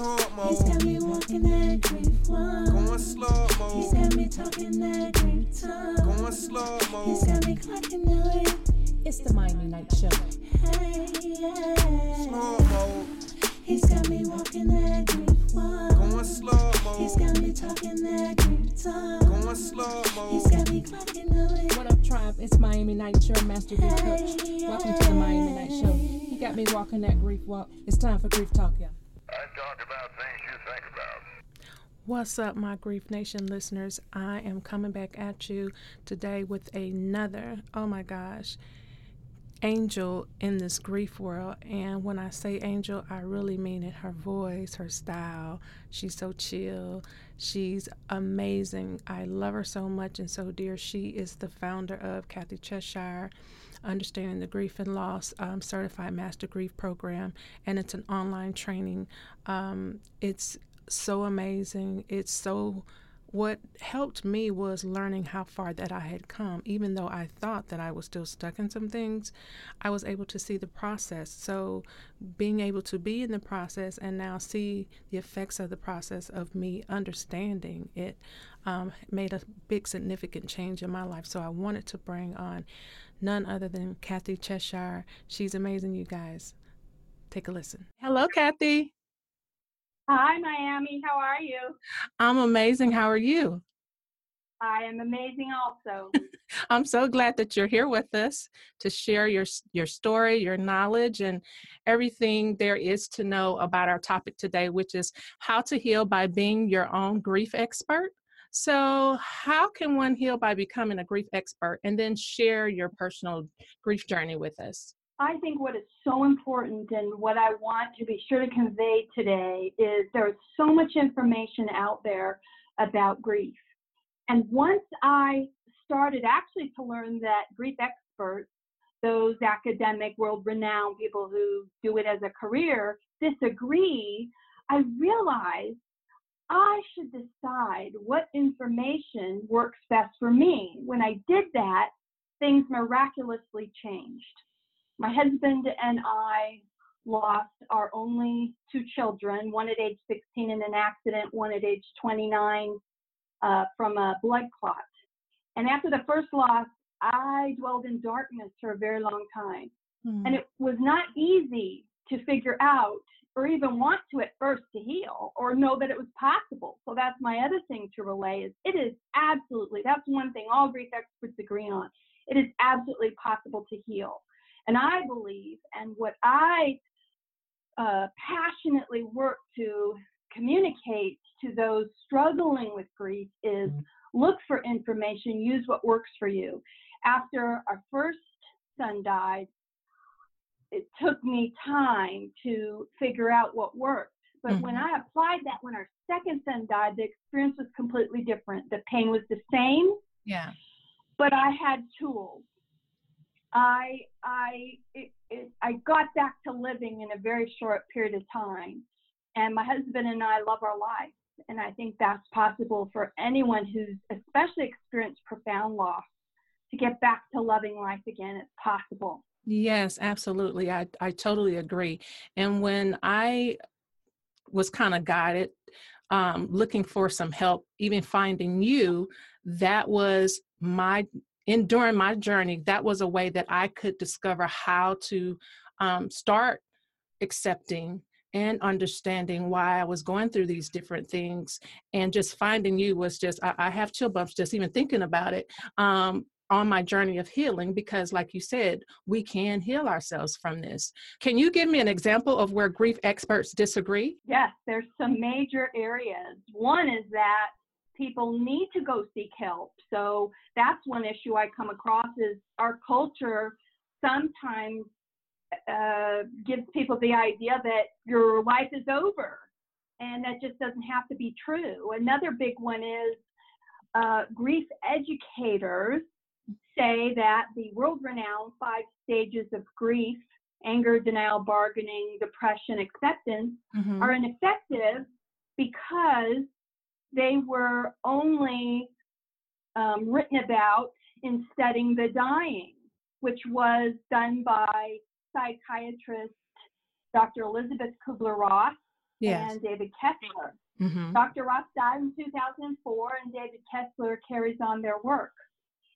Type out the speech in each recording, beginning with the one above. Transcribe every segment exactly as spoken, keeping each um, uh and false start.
slow mo. He's got me walking that green one. Going slow mo. He's got me talking that green tongue. Going slow mo. He's got me clocking the way. It's the Miami Night Show. Hey, yeah. Slow mo. He's got me walking that green one. Going slow mo. He's got me talking that green tongue. Going slow mo. He's got me clocking the way. What up, Tribe? It's Miami Night, your master hey, coach. Yeah. Welcome to the Miami Night Show. He got me walking that grief walk. It's time for grief talk, y'all. I talk about things you think about. What's up, my Grief Nation listeners? I am coming back at you today with another, oh my gosh, angel in this grief world. And when I say angel, I really mean it. Her voice, her style, she's so chill. She's amazing. I love her so much and so dear. She is the founder of Kathy Cheshire, Understanding the Grief and Loss um, Certified Master Grief Program, and it's an online training. Um, it's so amazing. It's so, what helped me was learning how far that I had come. Even though I thought that I was still stuck in some things, I was able to see the process. So being able to be in the process and now see the effects of the process of me understanding it um, made a big significant change in my life. So I wanted to bring on none other than Kathy Cheshire. She's amazing, you guys. Take a listen. Hello, Kathy. Hi, Miami. How are you? I'm amazing. How are you? I am amazing also. I'm so glad that you're here with us to share your your story, your knowledge, and everything there is to know about our topic today, which is how to heal by being your own grief expert. So how can one heal by becoming a grief expert, and then share your personal grief journey with us? I think what is so important and what I want to be sure to convey today is there is so much information out there about grief. And once I started actually to learn that grief experts, those academic, world-renowned people who do it as a career, disagree, I realized I should decide what information works best for me. When I did that, things miraculously changed. My husband and I lost our only two children, one at age sixteen in an accident, one at age twenty-nine uh, from a blood clot. And after the first loss, I dwelled in darkness for a very long time. Mm. And it was not easy to figure out or even want to at first to heal or know that it was possible. So that's my other thing to relay is it is absolutely, that's one thing all grief experts agree on. It is absolutely possible to heal. And I believe, and what I uh, passionately work to communicate to those struggling with grief is look for information, use what works for you. After our first son died, it took me time to figure out what worked. But mm-hmm. when I applied that, when our second son died, the experience was completely different. The pain was the same, yeah, but I had tools. I I it, it, I got back to living in a very short period of time, and my husband and I love our life, and I think that's possible for anyone who's especially experienced profound loss to get back to loving life again. It's possible. Yes, absolutely. I, I totally agree. And when I was kind of guided, um, looking for some help, even finding you, that was my And during my journey, that was a way that I could discover how to um, start accepting and understanding why I was going through these different things. And just finding you was just, I, I have chill bumps just even thinking about it um, on my journey of healing, because like you said, we can heal ourselves from this. Can you give me an example of where grief experts disagree? Yes, there's some major areas. One is that people need to go seek help. So that's one issue I come across is our culture sometimes uh, gives people the idea that your life is over, and that just doesn't have to be true. Another big one is uh, grief educators say that the world-renowned five stages of grief, anger, denial, bargaining, depression, acceptance, mm-hmm. are ineffective because they were only um, written about in studying the dying, which was done by psychiatrist Doctor Elizabeth Kübler-Ross yes. and David Kessler. Mm-hmm. Doctor Ross died in two thousand four, and David Kessler carries on their work.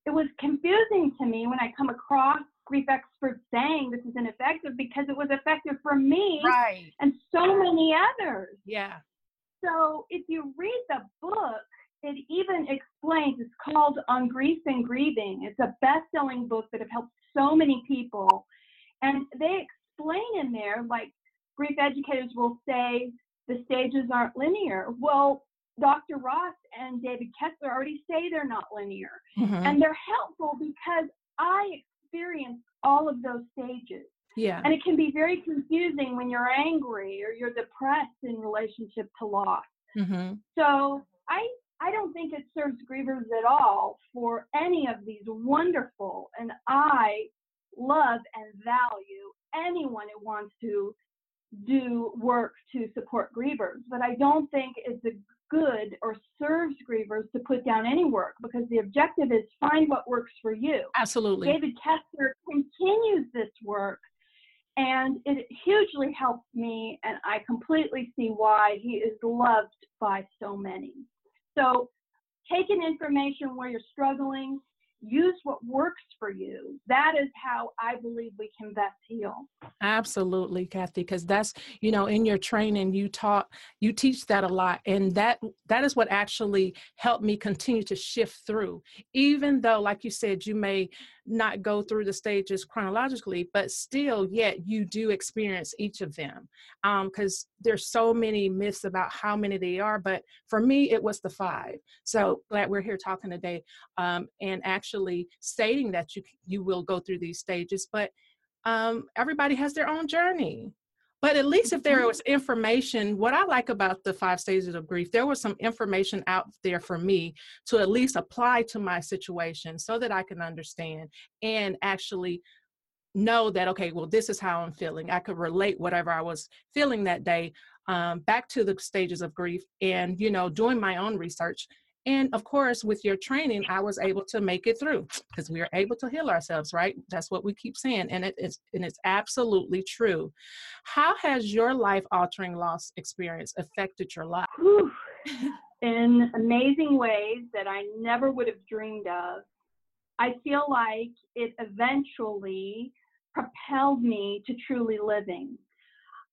It was confusing to me when I come across grief experts saying this is ineffective, because it was effective for me right. and so many others. Yeah. So if you read the book, it even explains, it's called On Grief and Grieving. It's a best-selling book that have helped so many people. And they explain in there, like grief educators will say, the stages aren't linear. Well, Doctor Ross and David Kessler already say they're not linear. Mm-hmm. And they're helpful because I experience all of those stages. Yeah. And it can be very confusing when you're angry or you're depressed in relationship to loss. Mm-hmm. So I I don't think it serves grievers at all for any of these wonderful, and I love and value anyone who wants to do work to support grievers, but I don't think it's a good or serves grievers to put down any work, because the objective is find what works for you. Absolutely. David Kessler continues this work, and it hugely helped me, and I completely see why he is loved by so many. So take in information where you're struggling, use what works for you. That is how I believe we can best heal. Absolutely, Kathy, because that's, you know, in your training, you taught, you teach that a lot. And that that is what actually helped me continue to shift through, even though, like you said, you may not go through the stages chronologically, but still yet you do experience each of them, because um, there's so many myths about how many they are. But for me, it was the five. So glad we're here talking today um, and actually stating that you, you will go through these stages, but um, everybody has their own journey. But at least if there was information, what I like about the five stages of grief, there was some information out there for me to at least apply to my situation so that I can understand and actually know that, okay, well, this is how I'm feeling. I could relate whatever I was feeling that day um, back to the stages of grief and, you know, doing my own research. And of course, with your training, I was able to make it through, because we are able to heal ourselves, right? That's what we keep saying. And it is, and it's absolutely true. How has your life-altering loss experience affected your life? Whew. In amazing ways that I never would have dreamed of. I feel like it eventually propelled me to truly living.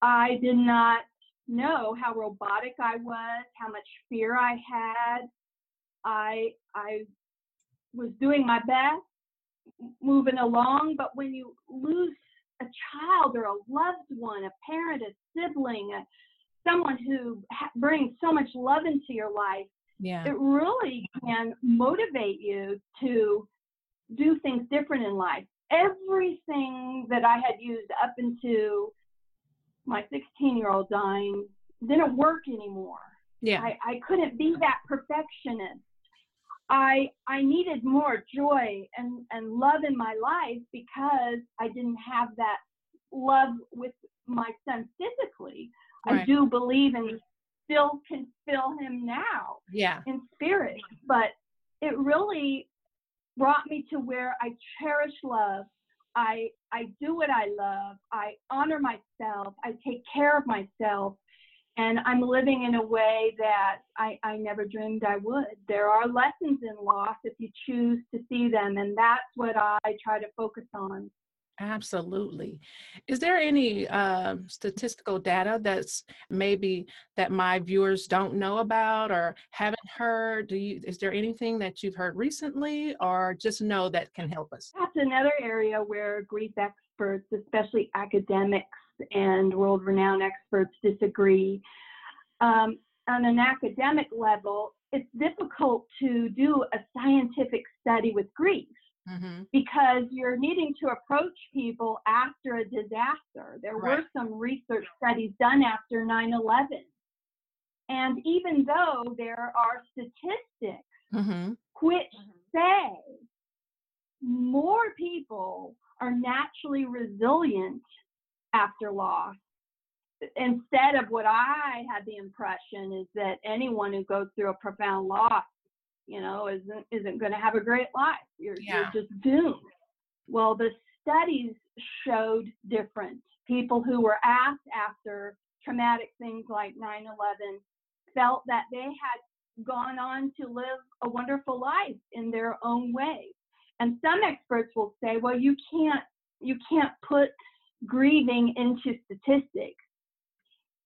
I did not know how robotic I was, how much fear I had. I I was doing my best, moving along, but when you lose a child or a loved one, a parent, a sibling, a, someone who ha- brings so much love into your life, yeah. it really can motivate you to do things different in life. Everything that I had used up into my sixteen-year-old dying didn't work anymore. Yeah, I, I couldn't be that perfectionist. I I needed more joy and, and love in my life, because I didn't have that love with my son physically. Right. I do believe and still can feel him now yeah. in spirit. But it really brought me to where I cherish love. I I do what I love. I honor myself. I take care of myself. And I'm living in a way that I, I never dreamed I would. There are lessons in loss if you choose to see them, and that's what I try to focus on. Absolutely. Is there any uh, statistical data that's maybe that my viewers don't know about or haven't heard? Do you, is there anything that you've heard recently or just know that can help us? That's another area where grief experts, especially academics, and world-renowned experts disagree. Um, on an academic level, it's difficult to do a scientific study with grief mm-hmm. because you're needing to approach people after a disaster. There right. were some research studies done after nine eleven. And even though there are statistics mm-hmm. which say more people are naturally resilient after loss, instead of what I had the impression is that anyone who goes through a profound loss, you know, isn't isn't going to have a great life. You're, yeah. you're just doomed. Well, the studies showed different. People who were asked after traumatic things like nine eleven felt that they had gone on to live a wonderful life in their own way. And some experts will say, well, you can't, you can't put grieving into statistics.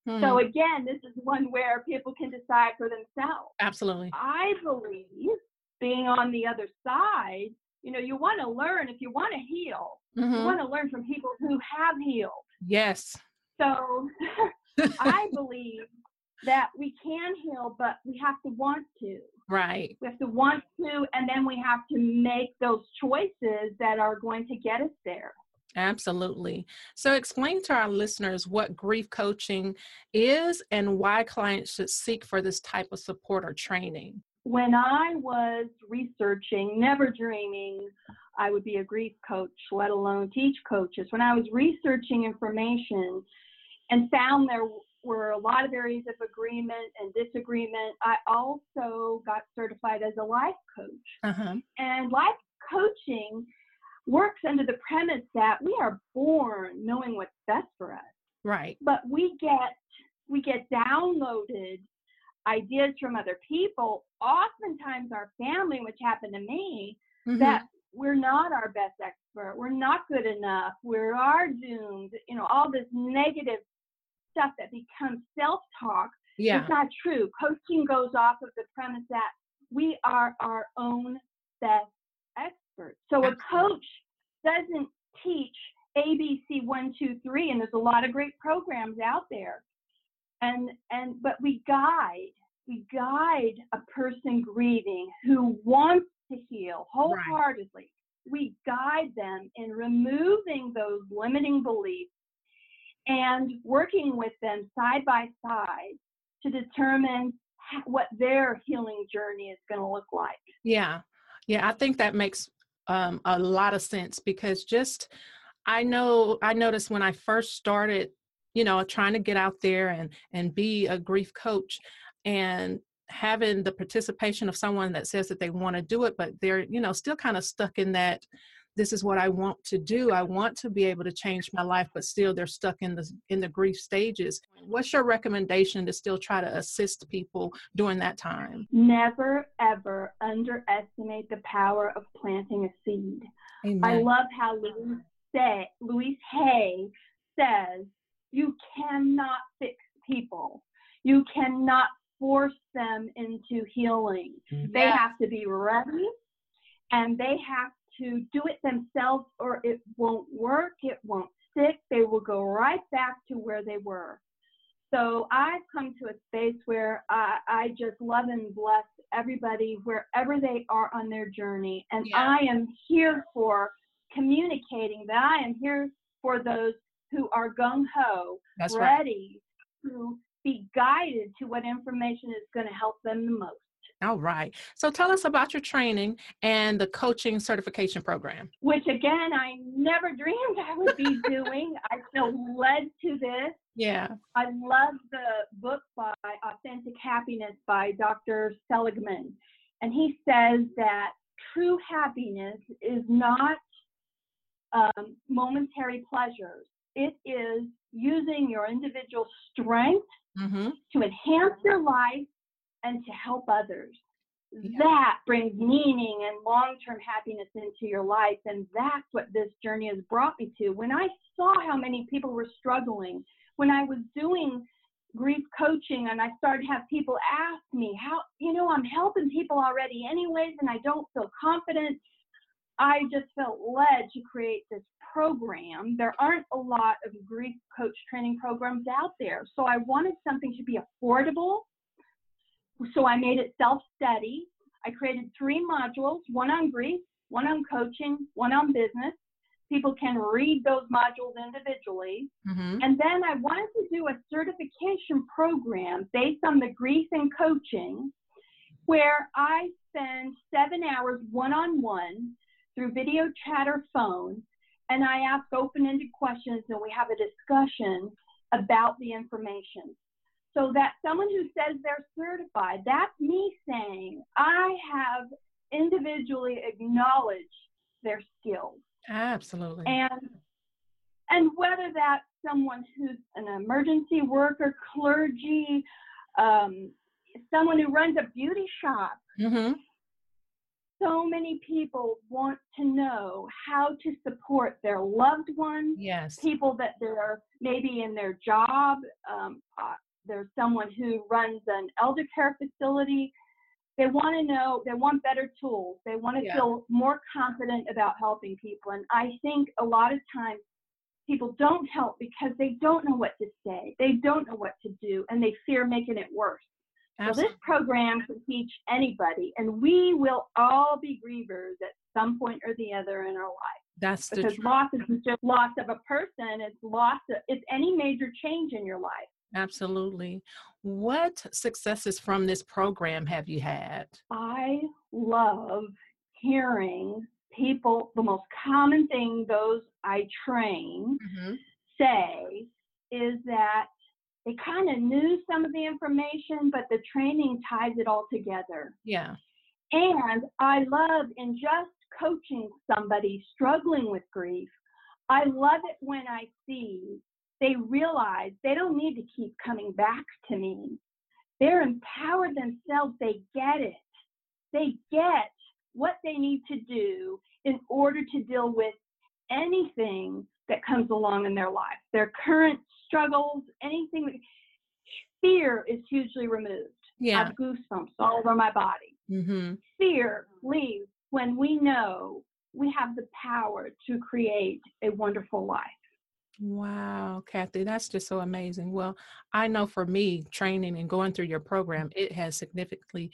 Hmm. So again, this is one where people can decide for themselves. Absolutely. I believe being on the other side, you know, you want to learn, if you want to heal, mm-hmm. you want to learn from people who have healed. Yes. So I believe that we can heal, but we have to want to. Right. We have to want to, and then we have to make those choices that are going to get us there. Absolutely. So explain to our listeners what grief coaching is and why clients should seek for this type of support or training. When I was researching, never dreaming I would be a grief coach, let alone teach coaches, when I was researching information and found there were a lot of areas of agreement and disagreement, I also got certified as a life coach. Uh-huh. And life coaching works under the premise that we are born knowing what's best for us. Right. But we get we get downloaded ideas from other people, oftentimes our family, which happened to me, mm-hmm. that we're not our best expert, we're not good enough, we are doomed, you know, all this negative stuff that becomes self-talk. Yeah. It's not true. Coaching goes off of the premise that we are our own best experts. So a coach doesn't teach A B C one two three, and there's a lot of great programs out there. And and but we guide, we guide a person grieving who wants to heal wholeheartedly. Right. We guide them in removing those limiting beliefs and working with them side by side to determine what their healing journey is going to look like. Yeah, yeah, I think that makes Um, a lot of sense, because just, I know, I noticed when I first started, you know, trying to get out there and, and be a grief coach, and having the participation of someone that says that they want to do it, but they're, you know, still kind of stuck in that, this is what I want to do. I want to be able to change my life, but still they're stuck in the, in the grief stages. What's your recommendation to still try to assist people during that time? Never, ever underestimate the power of planting a seed. Amen. I love how Louise, say, Louise Hay says, you cannot fix people. You cannot force them into healing. Mm-hmm. They have to be ready, and they have to do it themselves, or it won't work, it won't stick, they will go right back to where they were. So I've come to a space where I, I just love and bless everybody wherever they are on their journey. And yeah. I am here for communicating that I am here for those who are gung-ho, That's ready right. to be guided to what information is going to help them the most. All right. So tell us about your training and the coaching certification program. Which, again, I never dreamed I would be doing. I feel led to this. Yeah. I love the book by Authentic Happiness by Doctor Seligman. And he says that true happiness is not um, momentary pleasures. It is using your individual strength mm-hmm. to enhance your life and to help others. Yeah. That brings meaning and long-term happiness into your life. And that's what this journey has brought me to. When I saw how many people were struggling, when I was doing grief coaching and I started to have people ask me, how, you know, I'm helping people already anyways, and I don't feel confident. I just felt led to create this program. There aren't a lot of grief coach training programs out there. So I wanted something to be affordable. So I made it self-study. I created three modules, one on grief, one on coaching, one on business. People can read those modules individually. Mm-hmm. And then I wanted to do a certification program based on the grief and coaching, where I spend seven hours one-on-one through video chat or phone, and I ask open-ended questions, and we have a discussion about the information. So that someone who says they're certified, that's me saying I have individually acknowledged their skills. Absolutely. And And whether that's someone who's an emergency worker, clergy, um, someone who runs a beauty shop, mm-hmm. so many people want to know how to support their loved ones, yes. people that they're maybe in their job. Um, uh, there's someone who runs an elder care facility. They want to know, they want better tools. They want to yeah. feel more confident about helping people. And I think a lot of times people don't help because they don't know what to say. They don't know what to do, and they fear making it worse. Absolutely. So this program can teach anybody, and we will all be grievers at some point or the other in our life. That's the truth. Because loss isn't just loss of a person, it's loss of, it's any major change in your life. Absolutely. What successes from this program have you had? I love hearing people, the most common thing those I train mm-hmm. say is that they kind of knew some of the information, but the training ties it all together. Yeah. And I love in just coaching somebody struggling with grief, I love it when I see they realize they don't need to keep coming back to me. They're empowered themselves. They get it. They get what they need to do in order to deal with anything that comes along in their life, their current struggles, anything. That, fear is hugely removed. Yeah. I have goosebumps all over my body. Mm-hmm. Fear leaves when we know we have the power to create a wonderful life. Wow, Kathy, that's just so amazing. Well, I know for me, training and going through your program, it has significantly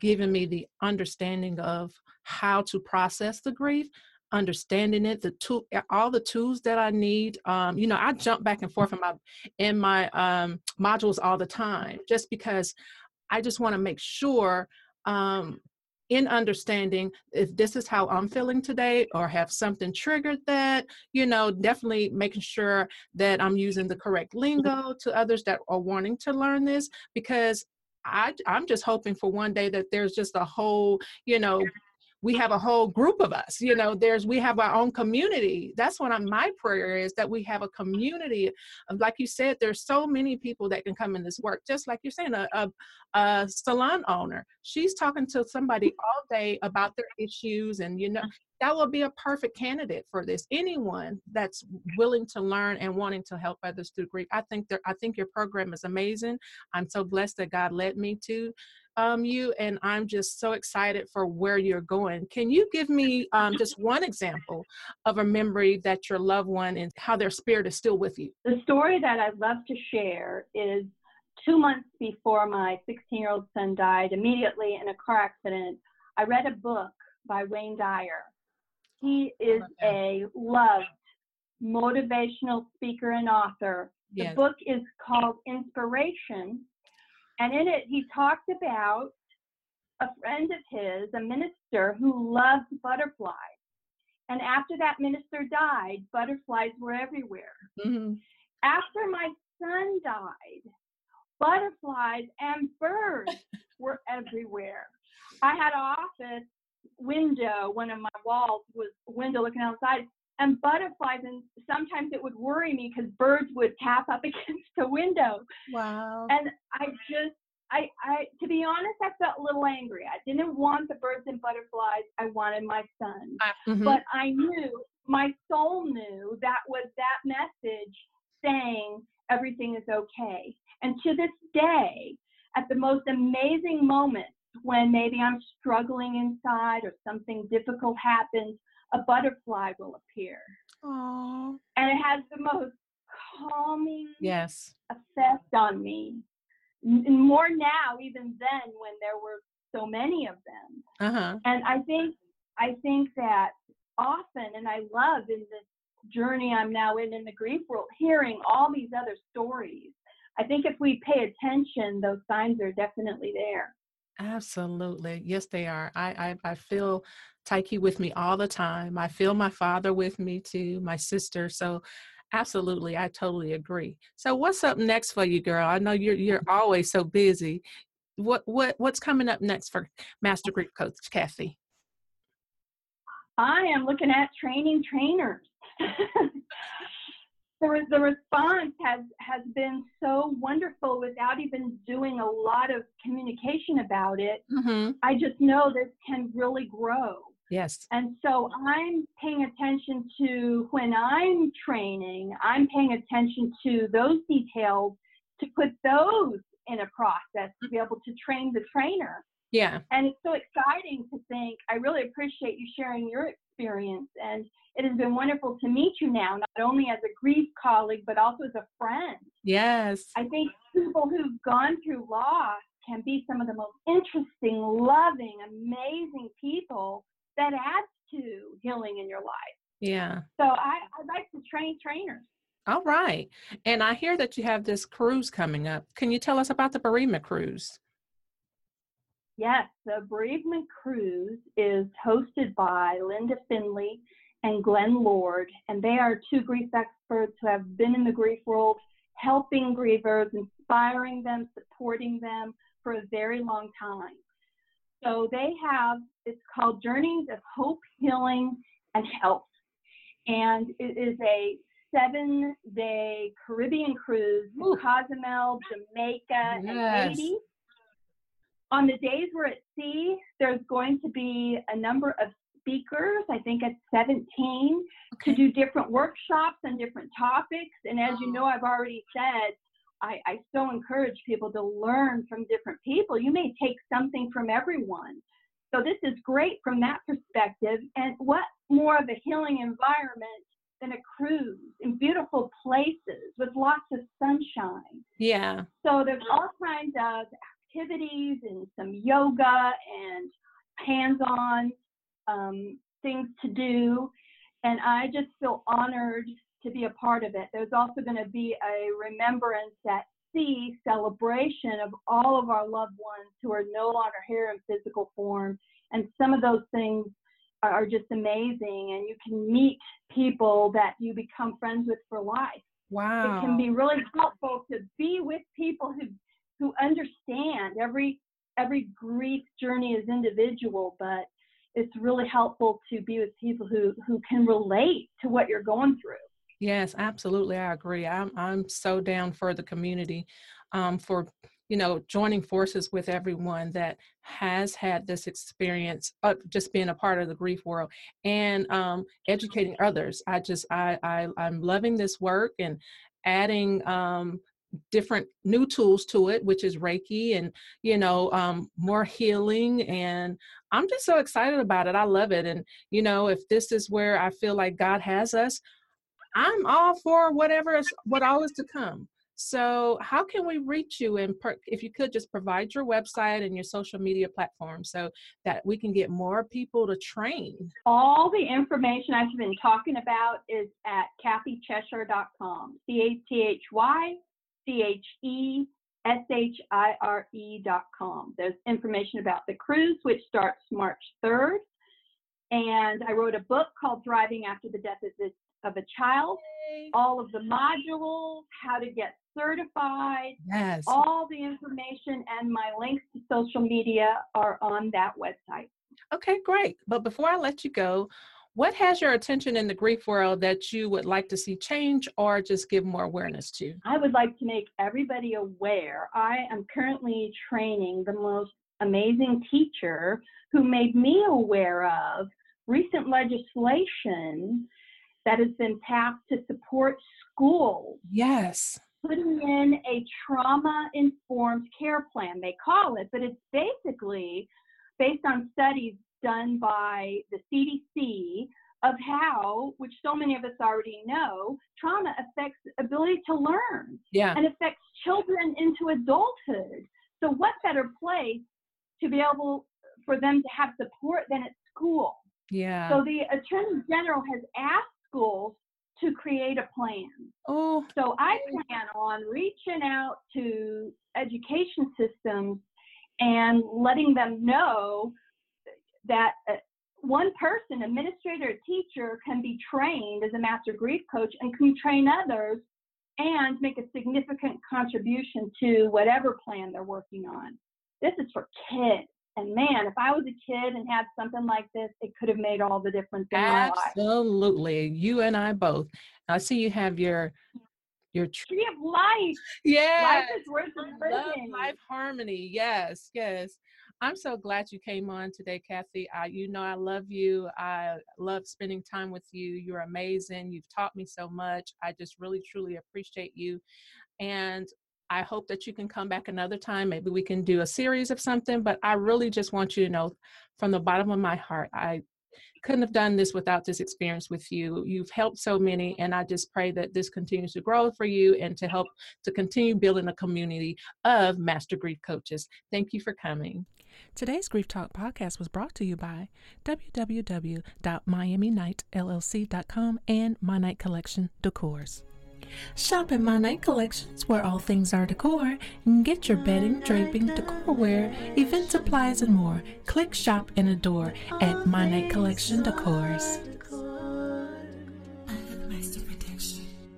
given me the understanding of how to process the grief, understanding it, the tool, all the tools that I need. Um, you know, I jump back and forth in my, in my um, modules all the time, just because I just want to make sure um, in understanding if this is how I'm feeling today or have something triggered that, you know, definitely making sure that I'm using the correct lingo to others that are wanting to learn this, because I, I'm just hoping for one day that there's just a whole, you know, we have a whole group of us, you know, there's, we have our own community. That's what I'm, my prayer is, that we have a community of, like you said, there's so many people that can come in this work. Just like you're saying, a, a, a salon owner, she's talking to somebody all day about their issues, and, you know, that will be a perfect candidate for this. Anyone that's willing to learn and wanting to help others through grief. I think there, I think your program is amazing. I'm so blessed that God led me to Um, you, and I'm just so excited for where you're going. Can you give me um, just one example of a memory that your loved one and how their spirit is still with you? The story that I'd love to share is two months before my sixteen-year-old son died, immediately in a car accident, I read a book by Wayne Dyer. He is a loved motivational speaker and author. The yes. book is called Inspiration. And in it, he talked about a friend of his, a minister who loved butterflies. And after that minister died, butterflies were everywhere. Mm-hmm. After my son died, butterflies and birds were everywhere. I had an office window, one of my walls was a window looking outside, and butterflies, and sometimes it would worry me because birds would tap up against the window. Wow. And I just, I, I, to be honest, I felt a little angry. I didn't want the birds and butterflies. I wanted my son. Uh, mm-hmm. But I knew, my soul knew that was that message saying everything is okay. And to this day, at the most amazing moments when maybe I'm struggling inside or something difficult happens, a butterfly will appear. Aww. And it has the most calming yes. effect on me. N- more now, even then, when there were so many of them. Uh-huh. And I think, I think that often, and I love in this journey I'm now in, in the grief world, hearing all these other stories. I think if we pay attention, those signs are definitely there. Absolutely. Yes, they are. I, I, I feel Taiki with me all the time. I feel my father with me too, my sister. So absolutely, I totally agree. So what's up next for you, girl? I know you're you're always so busy. What what what's coming up next for Master Grief Coach Kathy? I am looking at training trainers. the, re the response has, has been so wonderful without even doing a lot of communication about it. Mm-hmm. I just know this can really grow. Yes. And so I'm paying attention to, when I'm training, I'm paying attention to those details to put those in a process to be able to train the trainer. Yeah. And it's so exciting to think, I really appreciate you sharing your experience. And it has been wonderful to meet you now, not only as a grief colleague, but also as a friend. Yes. I think people who've gone through loss can be some of the most interesting, loving, amazing people that adds to healing in your life. Yeah. So I, I like to train trainers. All right. And I hear that you have this cruise coming up. Can you tell us about the Berema Cruise? Yes. The Bereavement Cruise is hosted by Linda Finley and Glenn Lord, and they are two grief experts who have been in the grief world, helping grievers, inspiring them, supporting them for a very long time. So they have, it's called Journeys of Hope, Healing, and Health. And it is a seven day Caribbean cruise to Cozumel, Jamaica, yes. and Haiti. On the days we're at sea, there's going to be a number of speakers, I think it's seventeen, okay. to do different workshops on different topics. And as you know, I've already said, I, I so encourage people to learn from different people. You may take something from everyone. So this is great from that perspective. And what more of a healing environment than a cruise in beautiful places with lots of sunshine. Yeah. So there's all kinds of activities and some yoga and hands-on um, things to do. And I just feel honored to be a part of it. There's also going to be a Remembrance at Sea celebration of all of our loved ones who are no longer here in physical form. And some of those things are, are just amazing. And you can meet people that you become friends with for life. Wow. It can be really helpful to be with people who, who understand every, every grief journey is individual, but it's really helpful to be with people who, who can relate to what you're going through. Yes, absolutely. I agree. I'm, I'm so down for the community, um, for, you know, joining forces with everyone that has had this experience of just being a part of the grief world and um, educating others. I just, I, I, I'm loving this work and adding um, different new tools to it, which is Reiki and, you know, um, more healing. And I'm just so excited about it. I love it. And, you know, if this is where I feel like God has us, I'm all for whatever is, what all is to come. So how can we reach you? And if you could just provide your website and your social media platform so that we can get more people to train. All the information I've been talking about is at Kathy Cheshire dot com, C A T H Y C H E S H I R E dot com. There's information about the cruise, which starts March third. And I wrote a book called Thriving After the Death of a Child. of a child, all of the modules, how to get certified, yes. all the information and my links to social media are on that website. Okay, great. But before I let you go, what has your attention in the grief world that you would like to see change or just give more awareness to? I would like to make everybody aware. I am currently training the most amazing teacher who made me aware of recent legislation that has been passed to support schools. Yes. Putting in a trauma-informed care plan, they call it, but it's basically based on studies done by the C D C of how, which so many of us already know, trauma affects ability to learn. Yeah. And affects children into adulthood. So what better place to be able for them to have support than at school? Yeah. So the Attorney General has asked schools to create a plan. Oh. So I plan on reaching out to education systems and letting them know that uh, one person, administrator, teacher, can be trained as a master grief coach and can train others and make a significant contribution to whatever plan they're working on. This is for kids. And man, if I was a kid and had something like this, it could have made all the difference in my life. Absolutely. You and I both. I see you have your your tree of life. Yeah. Life is worth living. Life harmony. Yes. Yes. I'm so glad you came on today, Kathy. I, you know, I love you. I love spending time with you. You're amazing. You've taught me so much. I just really, truly appreciate you. And I hope that you can come back another time. Maybe we can do a series of something, but I really just want you to know from the bottom of my heart, I couldn't have done this without this experience with you. You've helped so many, and I just pray that this continues to grow for you and to help to continue building a community of master grief coaches. Thank you for coming. Today's Grief Talk podcast was brought to you by w w w dot miami night l l c dot com and My Night Collection Decors. Shop at My Night Collections, where all things are decor, and get your bedding, draping, decor wear, event supplies, and more. Click, shop, and adore at My Night Collection Decors.